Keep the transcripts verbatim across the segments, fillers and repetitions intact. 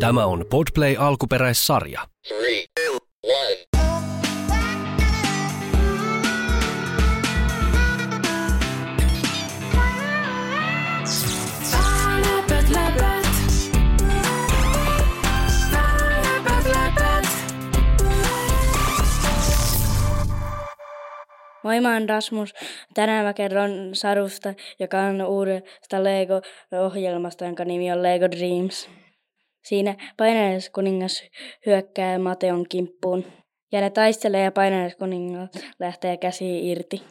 Tämä on Podplay alkuperäissarja. Three, two, one. Moi, mä oon Rasmus. Tänään mä kerron sarusta, joka on uudesta LEGO-ohjelmasta, jonka nimi on LEGO DREAMZzz. Siinä painajaiskuningas hyökkää Mateon kimppuun. Ja ne taistelee ja painajaiskuningas lähtee käsiin irti.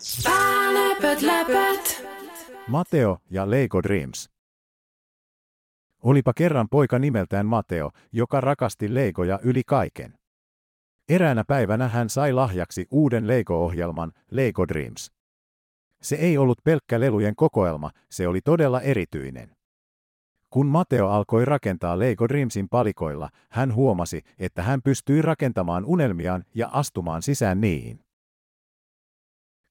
Mateo ja LEGO DREAMZzz. Olipa kerran poika nimeltään Mateo, joka rakasti legoja yli kaiken. Eräänä päivänä hän sai lahjaksi uuden LEGO-ohjelman, LEGO DREAMZzz. Se ei ollut pelkkä lelujen kokoelma, se oli todella erityinen. Kun Mateo alkoi rakentaa LEGO DREAMZin palikoilla, hän huomasi, että hän pystyi rakentamaan unelmiaan ja astumaan sisään niihin.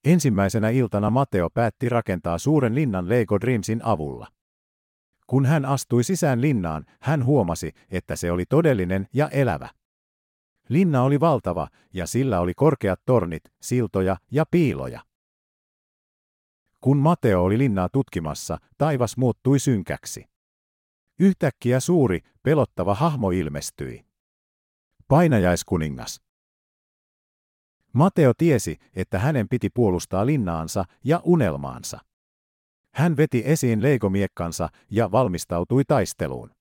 Ensimmäisenä iltana Mateo päätti rakentaa suuren linnan LEGO DREAMZin avulla. Kun hän astui sisään linnaan, hän huomasi, että se oli todellinen ja elävä. Linna oli valtava, ja sillä oli korkeat tornit, siltoja ja piiloja. Kun Mateo oli linnaa tutkimassa, taivas muuttui synkäksi. Yhtäkkiä suuri, pelottava hahmo ilmestyi. Painajaiskuningas. Mateo tiesi, että hänen piti puolustaa linnaansa ja unelmaansa. Hän veti esiin legomiekkansa ja valmistautui taisteluun.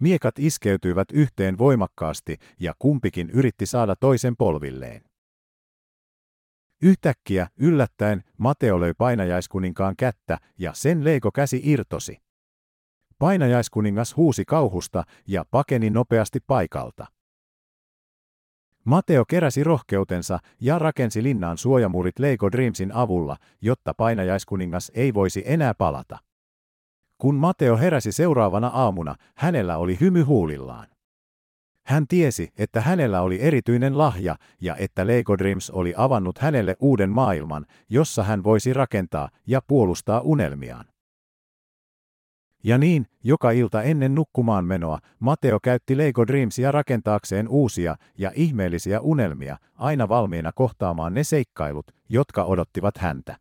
Miekat iskeytyivät yhteen voimakkaasti ja kumpikin yritti saada toisen polvilleen. Yhtäkkiä, yllättäen, Mateo löi painajaiskuninkaan kättä ja sen legokäsi irtosi. Painajaiskuningas huusi kauhusta ja pakeni nopeasti paikalta. Mateo keräsi rohkeutensa ja rakensi linnaan suojamuurit LEGO DREAMZin avulla, jotta painajaiskuningas ei voisi enää palata. Kun Mateo heräsi seuraavana aamuna, hänellä oli hymy huulillaan. Hän tiesi, että hänellä oli erityinen lahja ja että LEGO DREAMZz oli avannut hänelle uuden maailman, jossa hän voisi rakentaa ja puolustaa unelmiaan. Ja niin, joka ilta ennen nukkumaan menoa, Mateo käytti LEGO DREAMZia rakentaakseen uusia ja ihmeellisiä unelmia, aina valmiina kohtaamaan ne seikkailut, jotka odottivat häntä.